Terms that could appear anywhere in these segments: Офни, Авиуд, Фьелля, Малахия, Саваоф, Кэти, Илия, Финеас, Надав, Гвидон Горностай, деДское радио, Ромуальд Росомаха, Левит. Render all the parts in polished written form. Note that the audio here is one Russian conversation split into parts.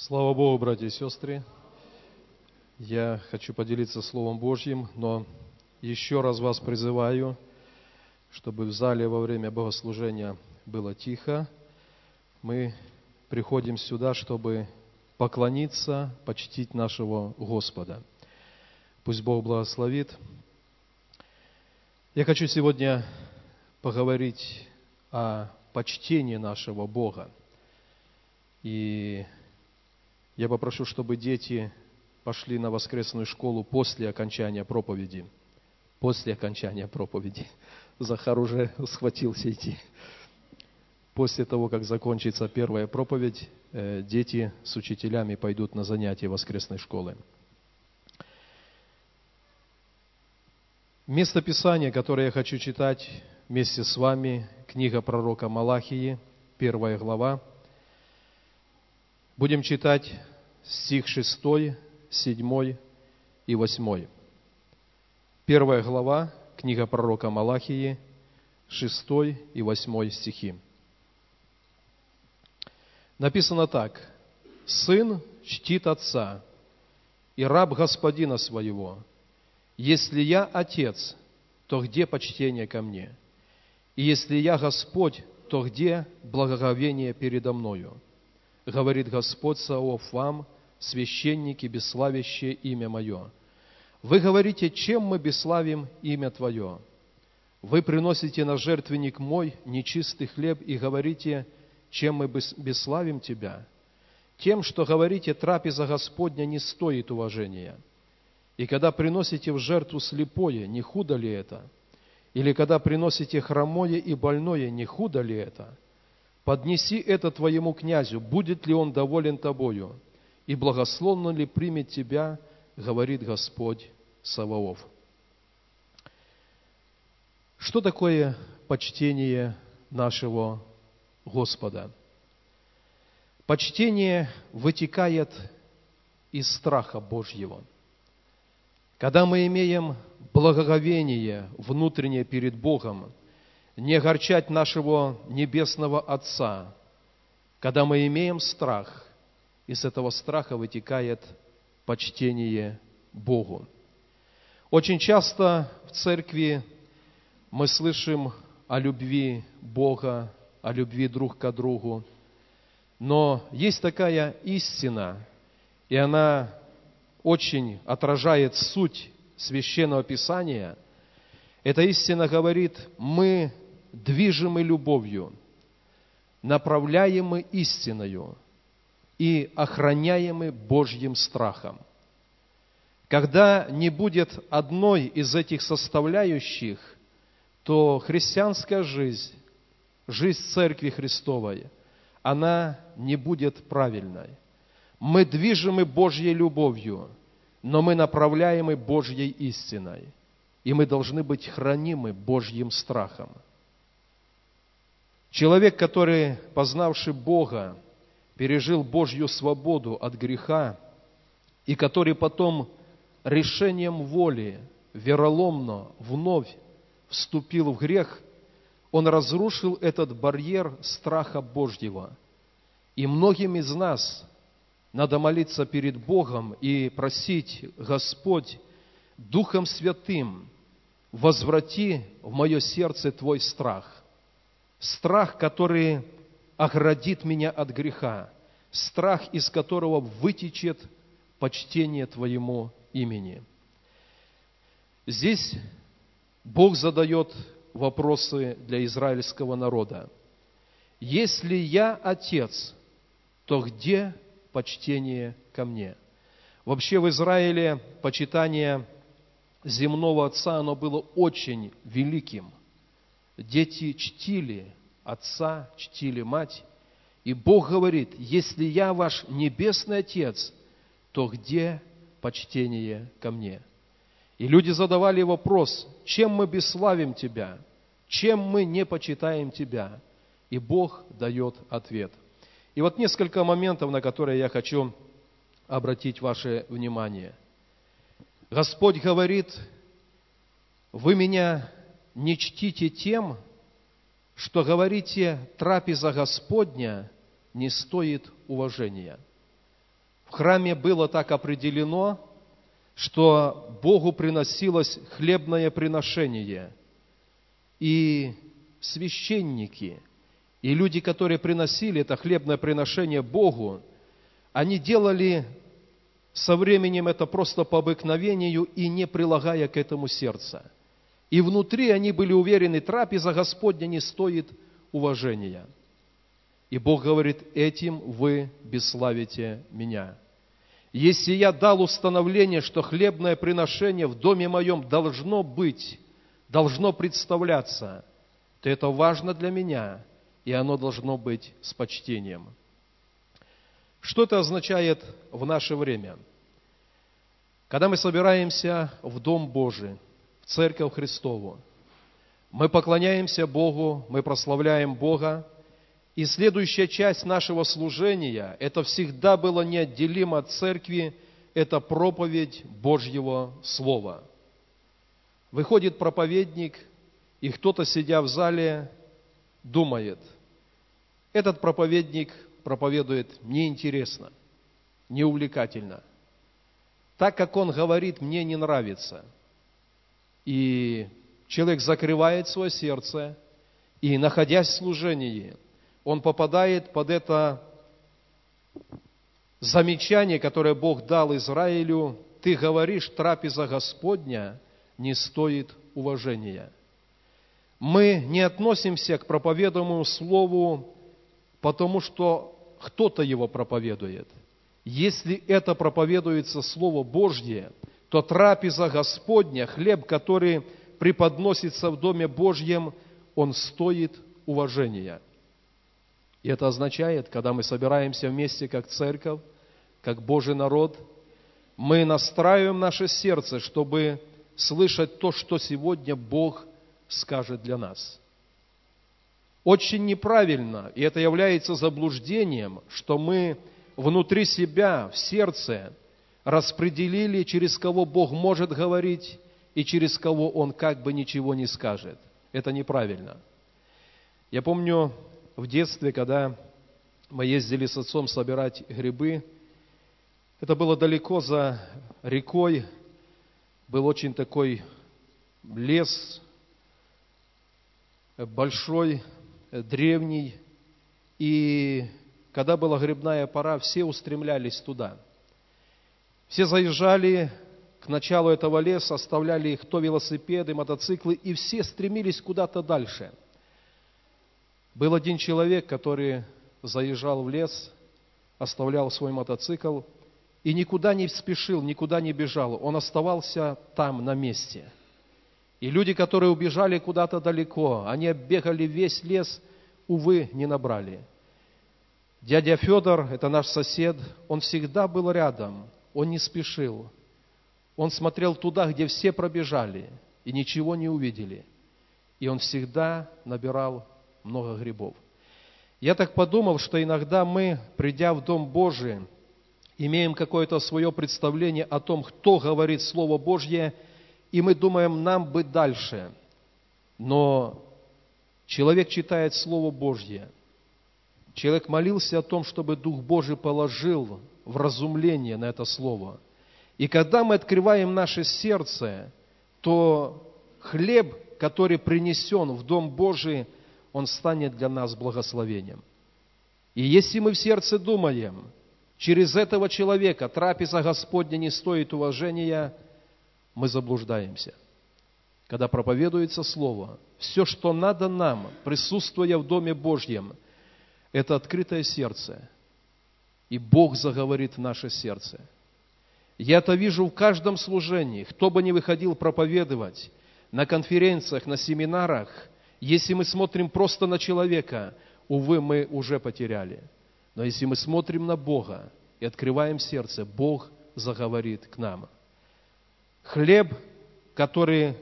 Слава Богу, братья и сестры! Я хочу поделиться Словом Божьим, но еще раз вас призываю, чтобы в зале во время богослужения было тихо. Мы приходим сюда, чтобы поклониться, почтить нашего Господа. Пусть Бог благословит. Я хочу сегодня поговорить о почтении нашего Бога. И я попрошу, чтобы дети пошли на воскресную школу после окончания проповеди. После окончания проповеди. Захар уже схватился идти. После того, как закончится первая проповедь, дети с учителями пойдут на занятия воскресной школы. Место Писания, которое я хочу читать вместе с вами, книга пророка Малахии, 1 глава. Будем читать стих 6, 7 и 8. 1 глава, книга пророка Малахии, 6 и 8 стихи. Написано так. «Сын чтит отца, и раб господина своего. Если я отец, то где почтение ко мне? И если я Господь, то где благоговение передо мною? Говорит Господь Саваоф вам, священники, бесславящие имя мое. Вы говорите, чем мы бесславим имя твое? Вы приносите на жертвенник мой нечистый хлеб и говорите, чем мы бесславим тебя? Тем, что говорите, трапеза Господня не стоит уважения. И когда приносите в жертву слепое, не худо ли это? Или когда приносите хромое и больное, не худо ли это? Поднеси это твоему князю, будет ли он доволен тобою, и благословно ли примет тебя, говорит Господь Саваоф». Что такое почтение нашего Господа? Почтение вытекает из страха Божьего. Когда мы имеем благоговение внутреннее перед Богом, не огорчать нашего Небесного Отца, когда мы имеем страх, из этого страха вытекает почтение Богу. Очень часто в церкви мы слышим о любви Бога, о любви друг к другу, но есть такая истина, и она очень отражает суть Священного Писания. Эта истина говорит, мы движимы любовью, направляемы истиною и охраняемы Божьим страхом. Когда не будет одной из этих составляющих, то христианская жизнь, жизнь Церкви Христовой, она не будет правильной. Мы движимы Божьей любовью, но мы направляемы Божьей истиной. И мы должны быть хранимы Божьим страхом. Человек, который, познавший Бога, пережил Божью свободу от греха, и который потом решением воли вероломно вновь вступил в грех, он разрушил этот барьер страха Божьего. И многим из нас надо молиться перед Богом и просить: «Господь, Духом Святым возврати в мое сердце Твой страх, страх, который оградит меня от греха, страх, из которого вытечет почтение Твоему имени». Здесь Бог задает вопросы для израильского народа. «Если я отец, то где почтение ко мне?» Вообще в Израиле почитание земного отца, оно было очень великим. Дети чтили отца, чтили мать. И Бог говорит: если я ваш небесный отец, то где почтение ко мне? И люди задавали вопрос: чем мы бесславим тебя? Чем мы не почитаем тебя? И Бог дает ответ. И вот несколько моментов, на которые я хочу обратить ваше внимание. Господь говорит: вы меня не чтите тем, что говорите, трапеза Господня не стоит уважения. В храме было так определено, что Богу приносилось хлебное приношение. И священники, и люди, которые приносили это хлебное приношение Богу, они делали со временем это просто по обыкновению и не прилагая к этому сердца. И внутри они были уверены, трапеза Господня не стоит уважения. И Бог говорит, этим вы бесславите меня. Если я дал установление, что хлебное приношение в доме моем должно быть, должно представляться, то это важно для меня, и оно должно быть с почтением. Что это означает в наше время? Когда мы собираемся в Дом Божий, в Церковь Христову, мы поклоняемся Богу, мы прославляем Бога, и следующая часть нашего служения, это всегда было неотделимо от церкви, это проповедь Божьего Слова. Выходит проповедник, и кто-то, сидя в зале, думает, этот проповедник проповедует неинтересно, неувлекательно. Так, как он говорит, мне не нравится. И человек закрывает свое сердце, и, находясь в служении, он попадает под это замечание, которое Бог дал Израилю. Ты говоришь, трапеза Господня не стоит уважения. Мы не относимся к проповедуемому слову, потому что кто-то его проповедует. Если это проповедуется Слово Божье, то трапеза Господня, хлеб, который преподносится в Доме Божьем, он стоит уважения. И это означает, когда мы собираемся вместе как церковь, как Божий народ, мы настраиваем наше сердце, чтобы слышать то, что сегодня Бог скажет для нас. Очень неправильно, и это является заблуждением, что мы внутри себя, в сердце, распределили, через кого Бог может говорить, и через кого Он как бы ничего не скажет. Это неправильно. Я помню, в детстве, когда мы ездили с отцом собирать грибы, это было далеко за рекой, был очень такой лес, большой, древний, и когда была грибная пора, все устремлялись туда. Все заезжали к началу этого леса, оставляли кто велосипеды, мотоциклы, и все стремились куда-то дальше. Был один человек, который заезжал в лес, оставлял свой мотоцикл и никуда не спешил, никуда не бежал. Он оставался там, на месте. И люди, которые убежали куда-то далеко, они оббегали весь лес, увы, не набрали. Дядя Федор, это наш сосед, он всегда был рядом, он не спешил. Он смотрел туда, где все пробежали и ничего не увидели. И он всегда набирал много грибов. Я так подумал, что иногда мы, придя в Дом Божий, имеем какое-то свое представление о том, кто говорит Слово Божье, и мы думаем, нам бы дальше. Но человек читает Слово Божье. Человек молился о том, чтобы Дух Божий положил вразумление на это Слово. И когда мы открываем наше сердце, то хлеб, который принесен в Дом Божий, он станет для нас благословением. И если мы в сердце думаем, через этого человека трапеза Господня не стоит уважения, мы заблуждаемся. Когда проповедуется Слово, все, что надо нам, присутствуя в Доме Божьем, это открытое сердце. И Бог заговорит в наше сердце. Я это вижу в каждом служении. Кто бы ни выходил проповедовать на конференциях, на семинарах, если мы смотрим просто на человека, увы, мы уже потеряли. Но если мы смотрим на Бога и открываем сердце, Бог заговорит к нам. Хлеб, который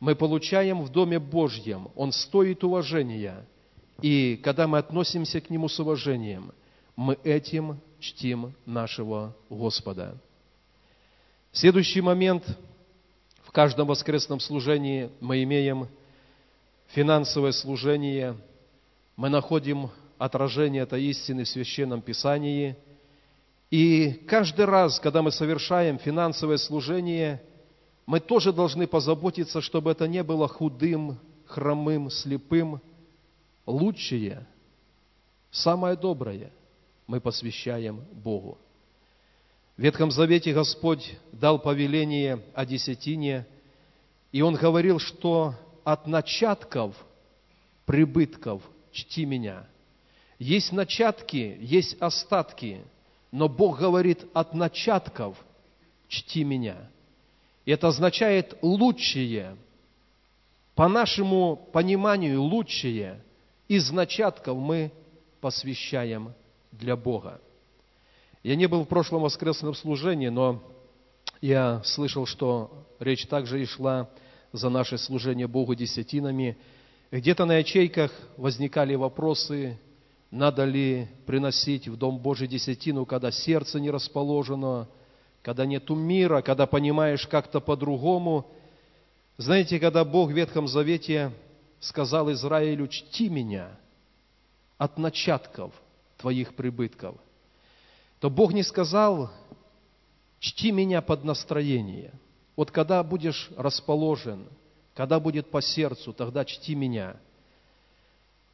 мы получаем в Доме Божьем, он стоит уважения. И когда мы относимся к нему с уважением, мы этим чтим нашего Господа. Следующий момент. В каждом воскресном служении мы имеем финансовое служение, мы находим отражение этой истины в Священном Писании, И каждый раз, когда мы совершаем финансовое служение, мы тоже должны позаботиться, чтобы это не было худым, хромым, слепым. Лучшее, самое доброе мы посвящаем Богу. В Ветхом Завете Господь дал повеление о десятине, и Он говорил, что от начатков, прибытков чти меня. Есть начатки, есть остатки, но Бог говорит, от начатков чти меня. Это означает лучшее, по нашему пониманию лучшее из начатков мы посвящаем для Бога. Я не был в прошлом воскресном служении, но я слышал, что речь также и шла за наше служение Богу десятинами. Где-то на ячейках возникали вопросы, надо ли приносить в Дом Божий десятину, когда сердце не расположено, когда нет мира, когда понимаешь как-то по-другому. Знаете, когда Бог в Ветхом Завете сказал Израилю, чти меня от начатков твоих прибытков, то Бог не сказал, чти меня под настроение. Вот когда будешь расположен, когда будет по сердцу, тогда чти меня.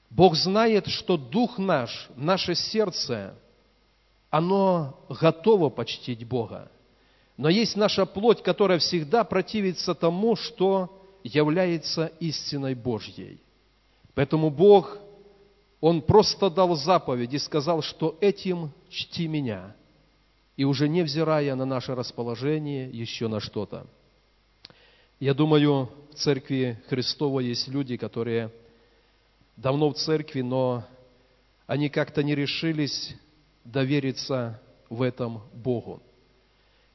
Бог знает, что дух наш, наше сердце, оно готово почтить Бога. Но есть наша плоть, которая всегда противится тому, что является истиной Божьей. Поэтому Бог, Он просто дал заповедь и сказал, что этим чти меня, и уже невзирая на наше расположение, еще на что-то. Я думаю, в Церкви Христовой есть люди, которые давно в Церкви, но они как-то не решились довериться в этом Богу.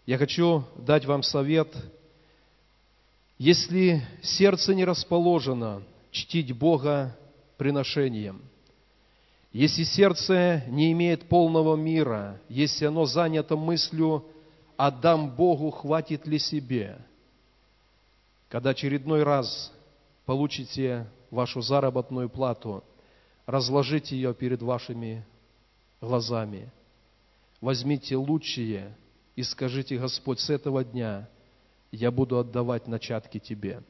Я хочу дать вам совет. Если сердце не расположено чтить Бога приношением, если сердце не имеет полного мира, если оно занято мыслью «отдам Богу, хватит ли себе?», когда очередной раз получите вашу заработную плату, разложите ее перед вашими глазами, возьмите лучшее и скажите: «Господь, с этого дня я буду отдавать начатки Тебе».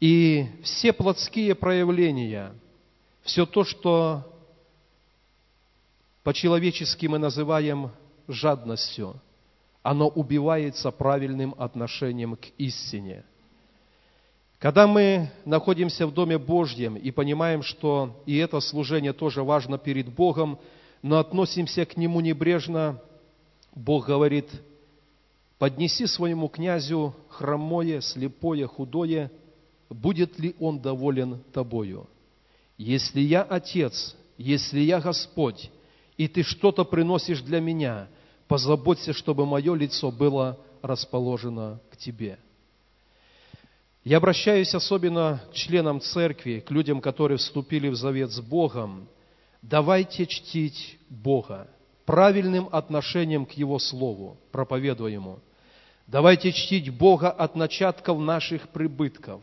И все плотские проявления, все то, что по-человечески мы называем жадностью, оно убивается правильным отношением к истине. Когда мы находимся в Доме Божьем и понимаем, что и это служение тоже важно перед Богом, но относимся к Нему небрежно, Бог говорит: «Поднеси своему князю хромое, слепое, худое, будет ли он доволен тобою? Если я Отец, если я Господь, и ты что-то приносишь для меня, позаботься, чтобы мое лицо было расположено к тебе». Я обращаюсь особенно к членам церкви, к людям, которые вступили в завет с Богом. Давайте чтить Бога правильным отношением к Его Слову, проповедуемому. Давайте чтить Бога от начатков наших прибытков.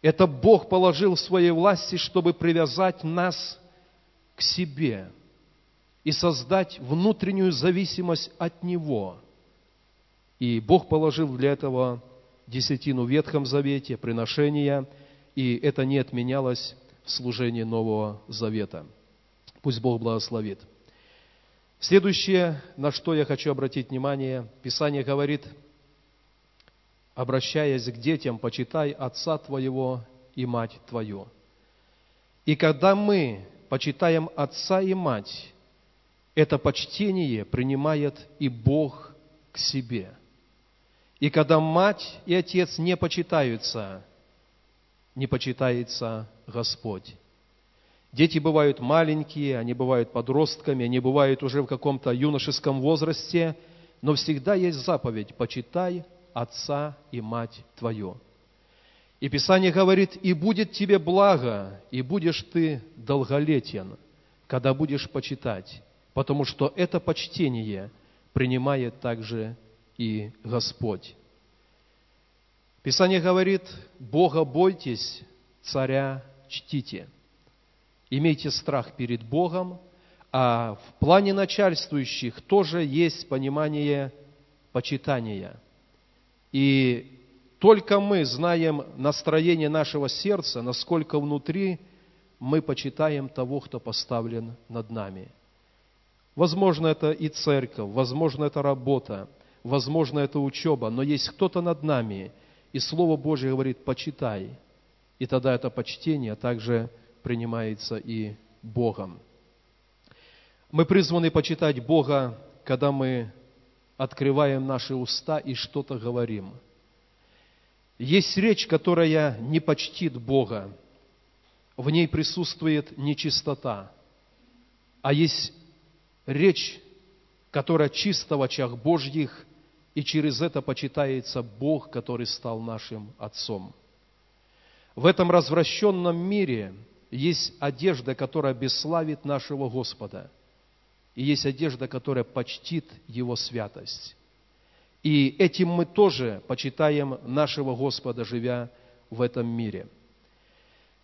Это Бог положил в своей власти, чтобы привязать нас к себе и создать внутреннюю зависимость от Него. И Бог положил для этого десятину в Ветхом Завете, приношения, и это не отменялось в служении Нового Завета. Пусть Бог благословит. Следующее, на что я хочу обратить внимание, Писание говорит: обращаясь к детям, почитай отца твоего и мать твою. И когда мы почитаем отца и мать, это почтение принимает и Бог к себе. И когда мать и отец не почитаются, не почитается Господь. Дети бывают маленькие, они бывают подростками, они бывают уже в каком-то юношеском возрасте, но всегда есть заповедь: почитай отца и мать твою. И Писание говорит: и будет тебе благо, и будешь ты долголетен, когда будешь почитать, потому что это почтение принимает также и Господь. Писание говорит: Бога бойтесь, царя чтите. Имейте страх перед Богом, А в плане начальствующих тоже есть понимание почитания. И только мы знаем настроение нашего сердца, насколько внутри мы почитаем того, кто поставлен над нами. Возможно, это и церковь, возможно, это работа, возможно, это учеба, но есть кто-то над нами, и Слово Божье говорит «почитай», и тогда это почтение также принимается и Богом. Мы призваны почитать Бога, когда мы открываем наши уста и что-то говорим. Есть речь, которая не почтит Бога, в ней присутствует нечистота, а есть речь, которая чиста в очах Божьих, и через это почитается Бог, который стал нашим Отцом. В этом развращенном мире есть одежда, которая бесславит нашего Господа, и есть одежда, которая почтит Его святость. И этим мы тоже почитаем нашего Господа, живя в этом мире.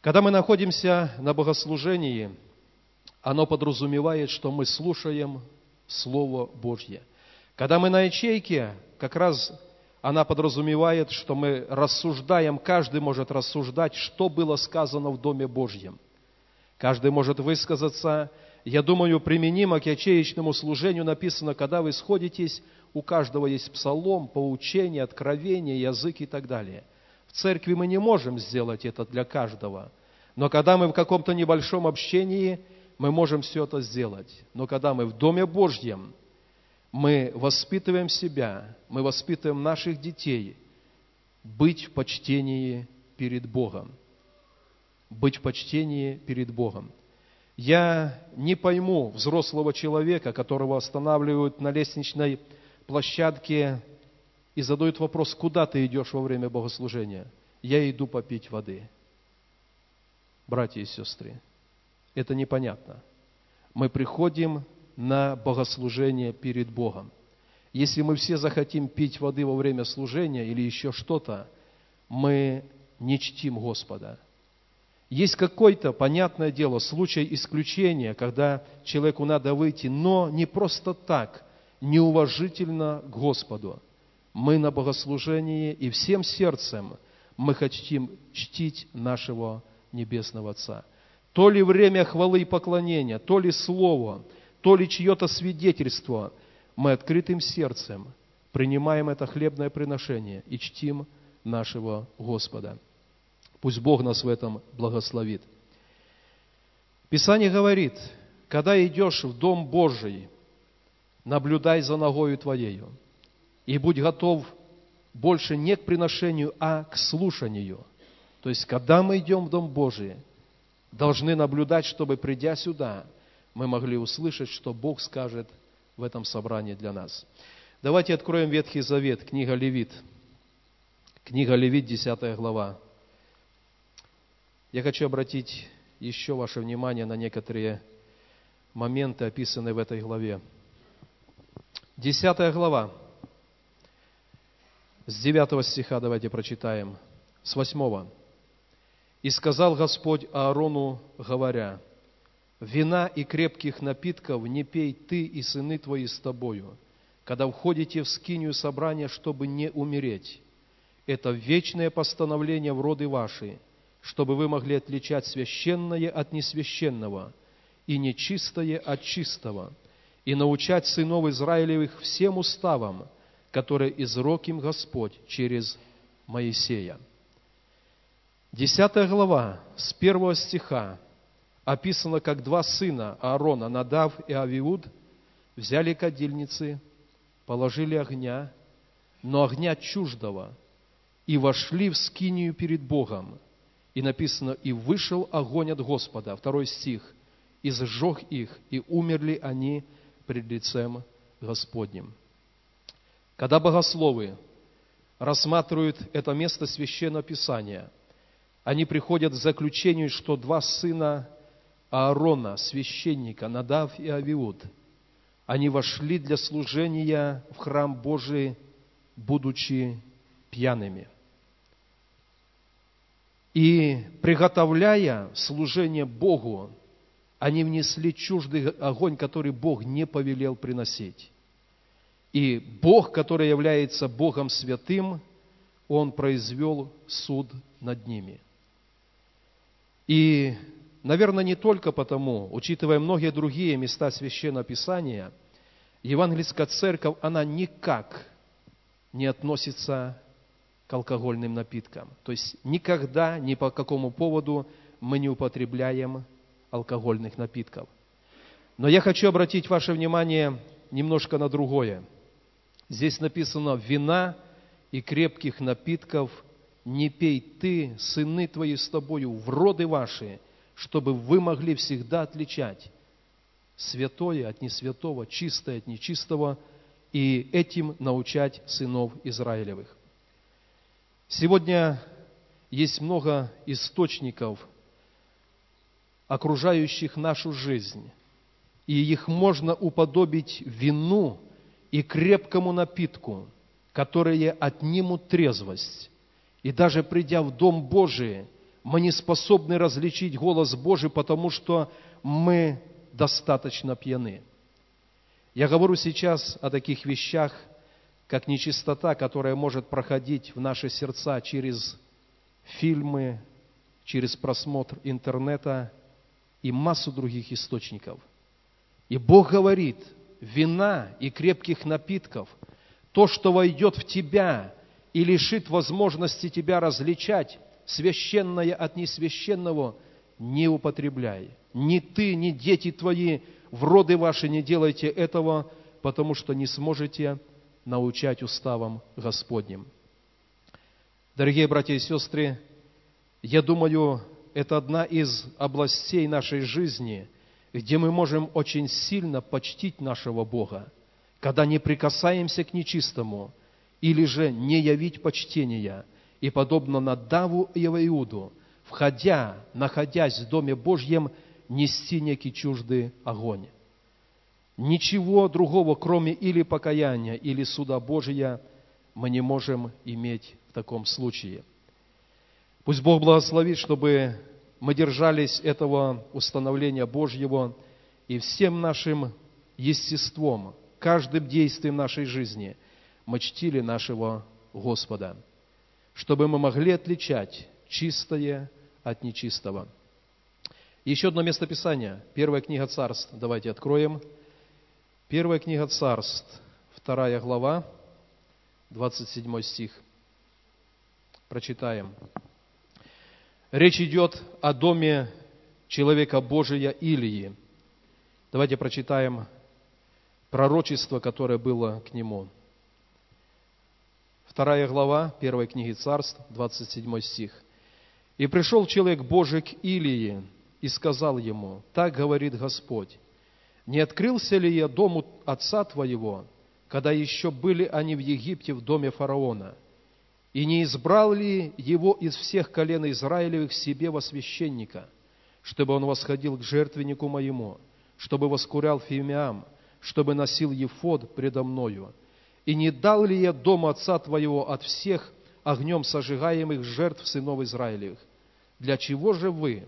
Когда мы находимся на богослужении, оно подразумевает, что мы слушаем Слово Божье. Когда мы на ячейке, как раз она подразумевает, что мы рассуждаем, каждый может рассуждать, что было сказано в Доме Божьем. Каждый может высказаться. Я думаю, применимо к ячеечному служению написано, когда вы сходитесь, у каждого есть псалом, поучение, откровение, язык и так далее. В церкви мы не можем сделать это для каждого, но когда мы в каком-то небольшом общении, мы можем все это сделать. Но когда мы в Доме Божьем, мы воспитываем себя, мы воспитываем наших детей быть в почтении перед Богом. Быть в почтении перед Богом. Я не пойму взрослого человека, которого останавливают на лестничной площадке и задают вопрос, куда ты идешь во время богослужения? Я иду попить воды. Братья и сестры, это непонятно. Мы приходим на богослужение перед Богом. Если мы все захотим пить воды во время служения или еще что-то, мы не чтим Господа. Есть какое-то, понятное дело, случай исключения, когда человеку надо выйти, но не просто так, неуважительно к Господу. Мы на богослужении, и всем сердцем мы хотим чтить нашего Небесного Отца. То ли время хвалы и поклонения, то ли слово, то ли чье-то свидетельство, мы открытым сердцем принимаем это хлебное приношение и чтим нашего Господа. Пусть Бог нас в этом благословит. Писание говорит, когда идешь в Дом Божий, наблюдай за ногою твоею, и будь готов больше не к приношению, а к слушанию. То есть, когда мы идем в Дом Божий, должны наблюдать, чтобы, придя сюда, мы могли услышать, что Бог скажет в этом собрании для нас. Давайте откроем Ветхий Завет, книга Левит. Книга Левит, 10 глава. Я хочу обратить еще ваше внимание на некоторые моменты, описанные в этой главе. 10 глава. С 9 стиха давайте прочитаем. С 8. «И сказал Господь Аарону, говоря, вина и крепких напитков не пей ты и сыны твои с тобою, когда входите в скинию собрания, чтобы не умереть. Это вечное постановление в роды ваши, чтобы вы могли отличать священное от несвященного, и нечистое от чистого, и научать сынов Израилевых всем уставам, которые изрек им Господь через Моисея». 10 глава с 1 стиха описано, как два сына Аарона, Надав и Авиуд, взяли кадильницы, положили огня, но огня чуждого, и вошли в скинию перед Богом. И написано, и вышел огонь от Господа, 2 стих, и сжег их, и умерли они пред лицем Господним. Когда богословы рассматривают это место Священного Писания, они приходят к заключению, что два сына Аарона, священника, Надав и Авиуд, они вошли для служения в храм Божий, будучи пьяными. И приготовляя служение Богу, Они внесли чуждый огонь, который Бог не повелел приносить. И Бог, который является Богом святым, Он произвел суд над ними. И, наверное, не только потому, учитывая многие другие места Священного Писания, Евангельская Церковь, она никак не относится к алкогольным напиткам. То есть никогда, ни по какому поводу мы не употребляем алкогольных напитков. Но я хочу обратить ваше внимание немножко на другое. Здесь написано: «Вина и крепких напитков не пей ты, сыны твои с тобою, вроды ваши, чтобы вы могли всегда отличать святое от несвятого, чистое от нечистого, и этим научать сынов Израилевых». Сегодня есть много источников, окружающих нашу жизнь, и их можно уподобить вину и крепкому напитку, которые отнимут трезвость. И даже придя в Дом Божий, мы не способны различить голос Божий, потому что мы достаточно пьяны. Я говорю сейчас о таких вещах, как нечистота, которая может проходить в наши сердца через фильмы, через просмотр интернета и массу других источников. И Бог говорит: вина и крепких напитков, то, что войдет в тебя и лишит возможности тебя различать священное от несвященного, не употребляй. Ни ты, ни дети твои, вроды ваши, не делайте этого, потому что не сможете научать уставам Господним. Дорогие братья и сестры, я думаю, это одна из областей нашей жизни, где мы можем очень сильно почтить нашего Бога, когда не прикасаемся к нечистому, или же не явить почтения, и, подобно Надаву и Авиуду, входя, находясь в Доме Божьем, нести некий чуждый огонь. Ничего другого, кроме или покаяния, или суда Божия, мы не можем иметь в таком случае. Пусть Бог благословит, чтобы мы держались этого установления Божьего и всем нашим естеством, каждым действием нашей жизни мы чтили нашего Господа, чтобы мы могли отличать чистое от нечистого. Еще одно место Писания. Первая книга Царств. Давайте откроем. Первая книга Царств, 2 глава, 27 стих. Прочитаем. Речь идет о доме человека Божия Илии. Давайте прочитаем пророчество, которое было к нему. 2 глава 1 книги Царств, 27 стих. «И пришел человек Божий к Илии и сказал ему: так говорит Господь, не открылся ли я дому отца твоего, когда еще были они в Египте в доме фараона? И не избрал ли его из всех колен Израилевых себе во священника, чтобы он восходил к жертвеннику моему, чтобы воскурял фимиам, чтобы носил ефод предо мною? И не дал ли я дому отца твоего от всех огнем сожигаемых жертв сынов Израилевых? Для чего же вы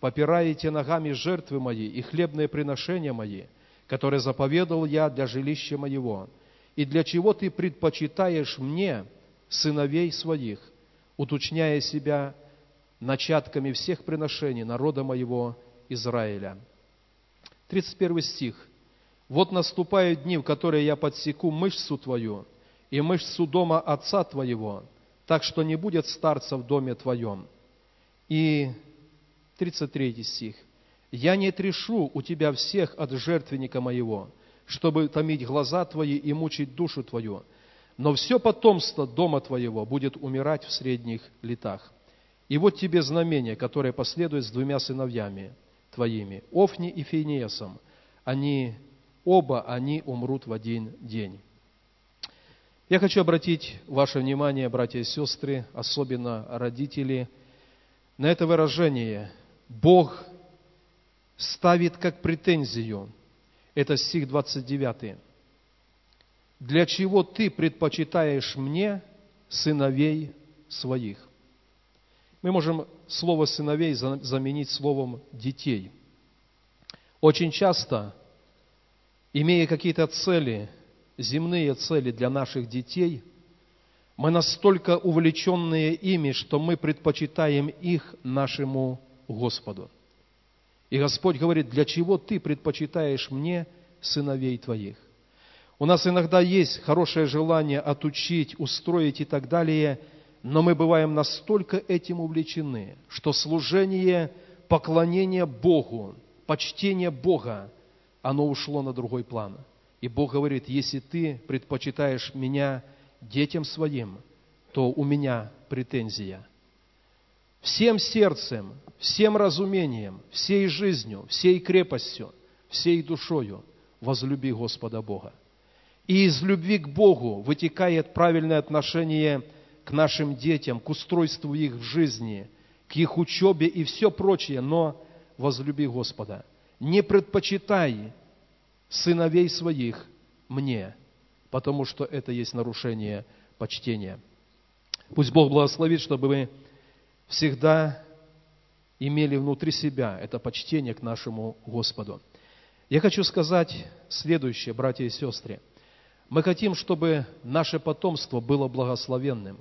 попираете ногами жертвы мои и хлебные приношения мои, которые заповедал я для жилища моего? И для чего ты предпочитаешь мне сыновей своих, уточняя себя начатками всех приношений народа моего Израиля?» 31 стих. «Вот наступают дни, в которые я подсеку мышцу твою и мышцу дома отца твоего, так что не будет старца в доме твоем». И 33 стих. «Я не отрешу у тебя всех от жертвенника моего, чтобы томить глаза твои и мучить душу твою, но все потомство дома твоего будет умирать в средних летах. И вот тебе знамение, которое последует с двумя сыновьями твоими, Офни и Финеасом. Оба они умрут в один день». Я хочу обратить ваше внимание, братья и сестры, особенно родители, на это выражение. Бог ставит как претензию. Это стих 29. «Для чего ты предпочитаешь мне сыновей своих?» Мы можем слово «сыновей» заменить словом «детей». Очень часто, имея какие-то цели, земные цели для наших детей, мы настолько увлеченные ими, что мы предпочитаем их нашему Господу. И Господь говорит: для чего ты предпочитаешь мне сыновей твоих? У нас иногда есть хорошее желание отучить, устроить и так далее, но мы бываем настолько этим увлечены, что служение, поклонение Богу, почтение Бога, оно ушло на другой план. И Бог говорит: если ты предпочитаешь меня детям своим, то у меня претензия. Всем сердцем, всем разумением, всей жизнью, всей крепостью, всей душою возлюби Господа Бога. И из любви к Богу вытекает правильное отношение к нашим детям, к устройству их в жизни, к их учебе и все прочее, но возлюби Господа. Не предпочитай сыновей своих мне, потому что это есть нарушение почтения. Пусть Бог благословит, чтобы мы всегда имели внутри себя это почтение к нашему Господу. Я хочу сказать следующее, братья и сестры. Мы хотим, чтобы наше потомство было благословенным.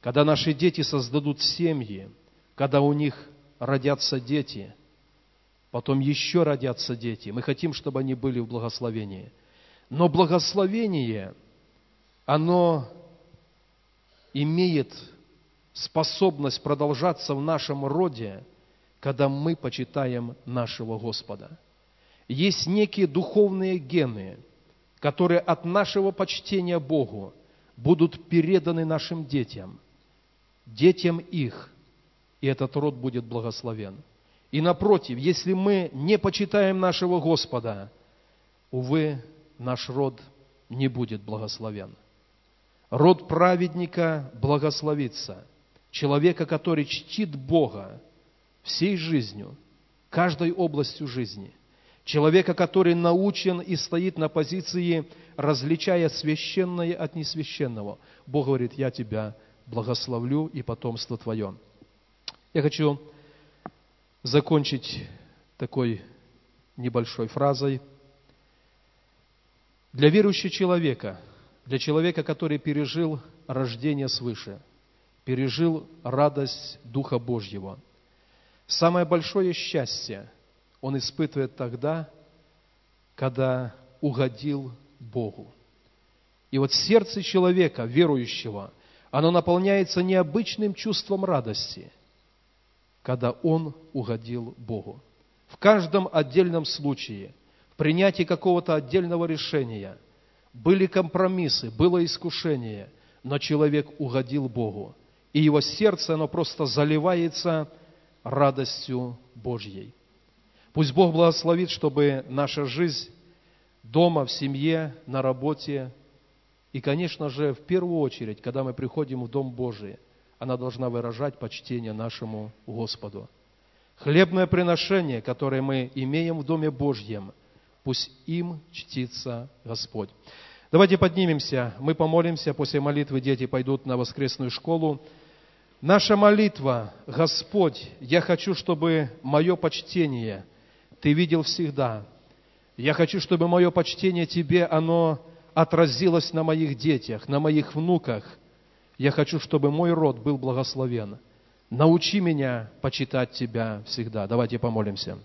Когда наши дети создадут семьи, когда у них родятся дети, потом еще родятся дети, мы хотим, чтобы они были в благословении. Но благословение, оно имеет способность продолжаться в нашем роде, когда мы почитаем нашего Господа. Есть некие духовные гены, которые от нашего почтения Богу будут переданы нашим детям, детям их, и этот род будет благословен. И напротив, если мы не почитаем нашего Господа, увы, наш род не будет благословен. Род праведника благословится, человека, который чтит Бога всей жизнью, каждой областью жизни, человека, который научен и стоит на позиции, различая священное от несвященного. Бог говорит: я тебя благословлю и потомство твое. Я хочу закончить такой небольшой фразой. Для верующего человека, для человека, который пережил рождение свыше, пережил радость Духа Божьего, самое большое счастье он испытывает тогда, когда угодил Богу. И вот сердце человека, верующего, оно наполняется необычным чувством радости, когда он угодил Богу. В каждом отдельном случае, в принятии какого-то отдельного решения, были компромиссы, было искушение, но человек угодил Богу. И его сердце, оно просто заливается радостью Божьей. Пусть Бог благословит, чтобы наша жизнь дома, в семье, на работе и, конечно же, в первую очередь, когда мы приходим в Дом Божий, она должна выражать почтение нашему Господу. Хлебное приношение, которое мы имеем в Доме Божьем, пусть им чтится Господь. Давайте поднимемся, мы помолимся, после молитвы дети пойдут на воскресную школу. Наша молитва: Господь, я хочу, чтобы мое почтение Ты видел всегда. Я хочу, чтобы мое почтение Тебе, оно отразилось на моих детях, на моих внуках. Я хочу, чтобы мой род был благословен. Научи меня почитать Тебя всегда. Давайте помолимся.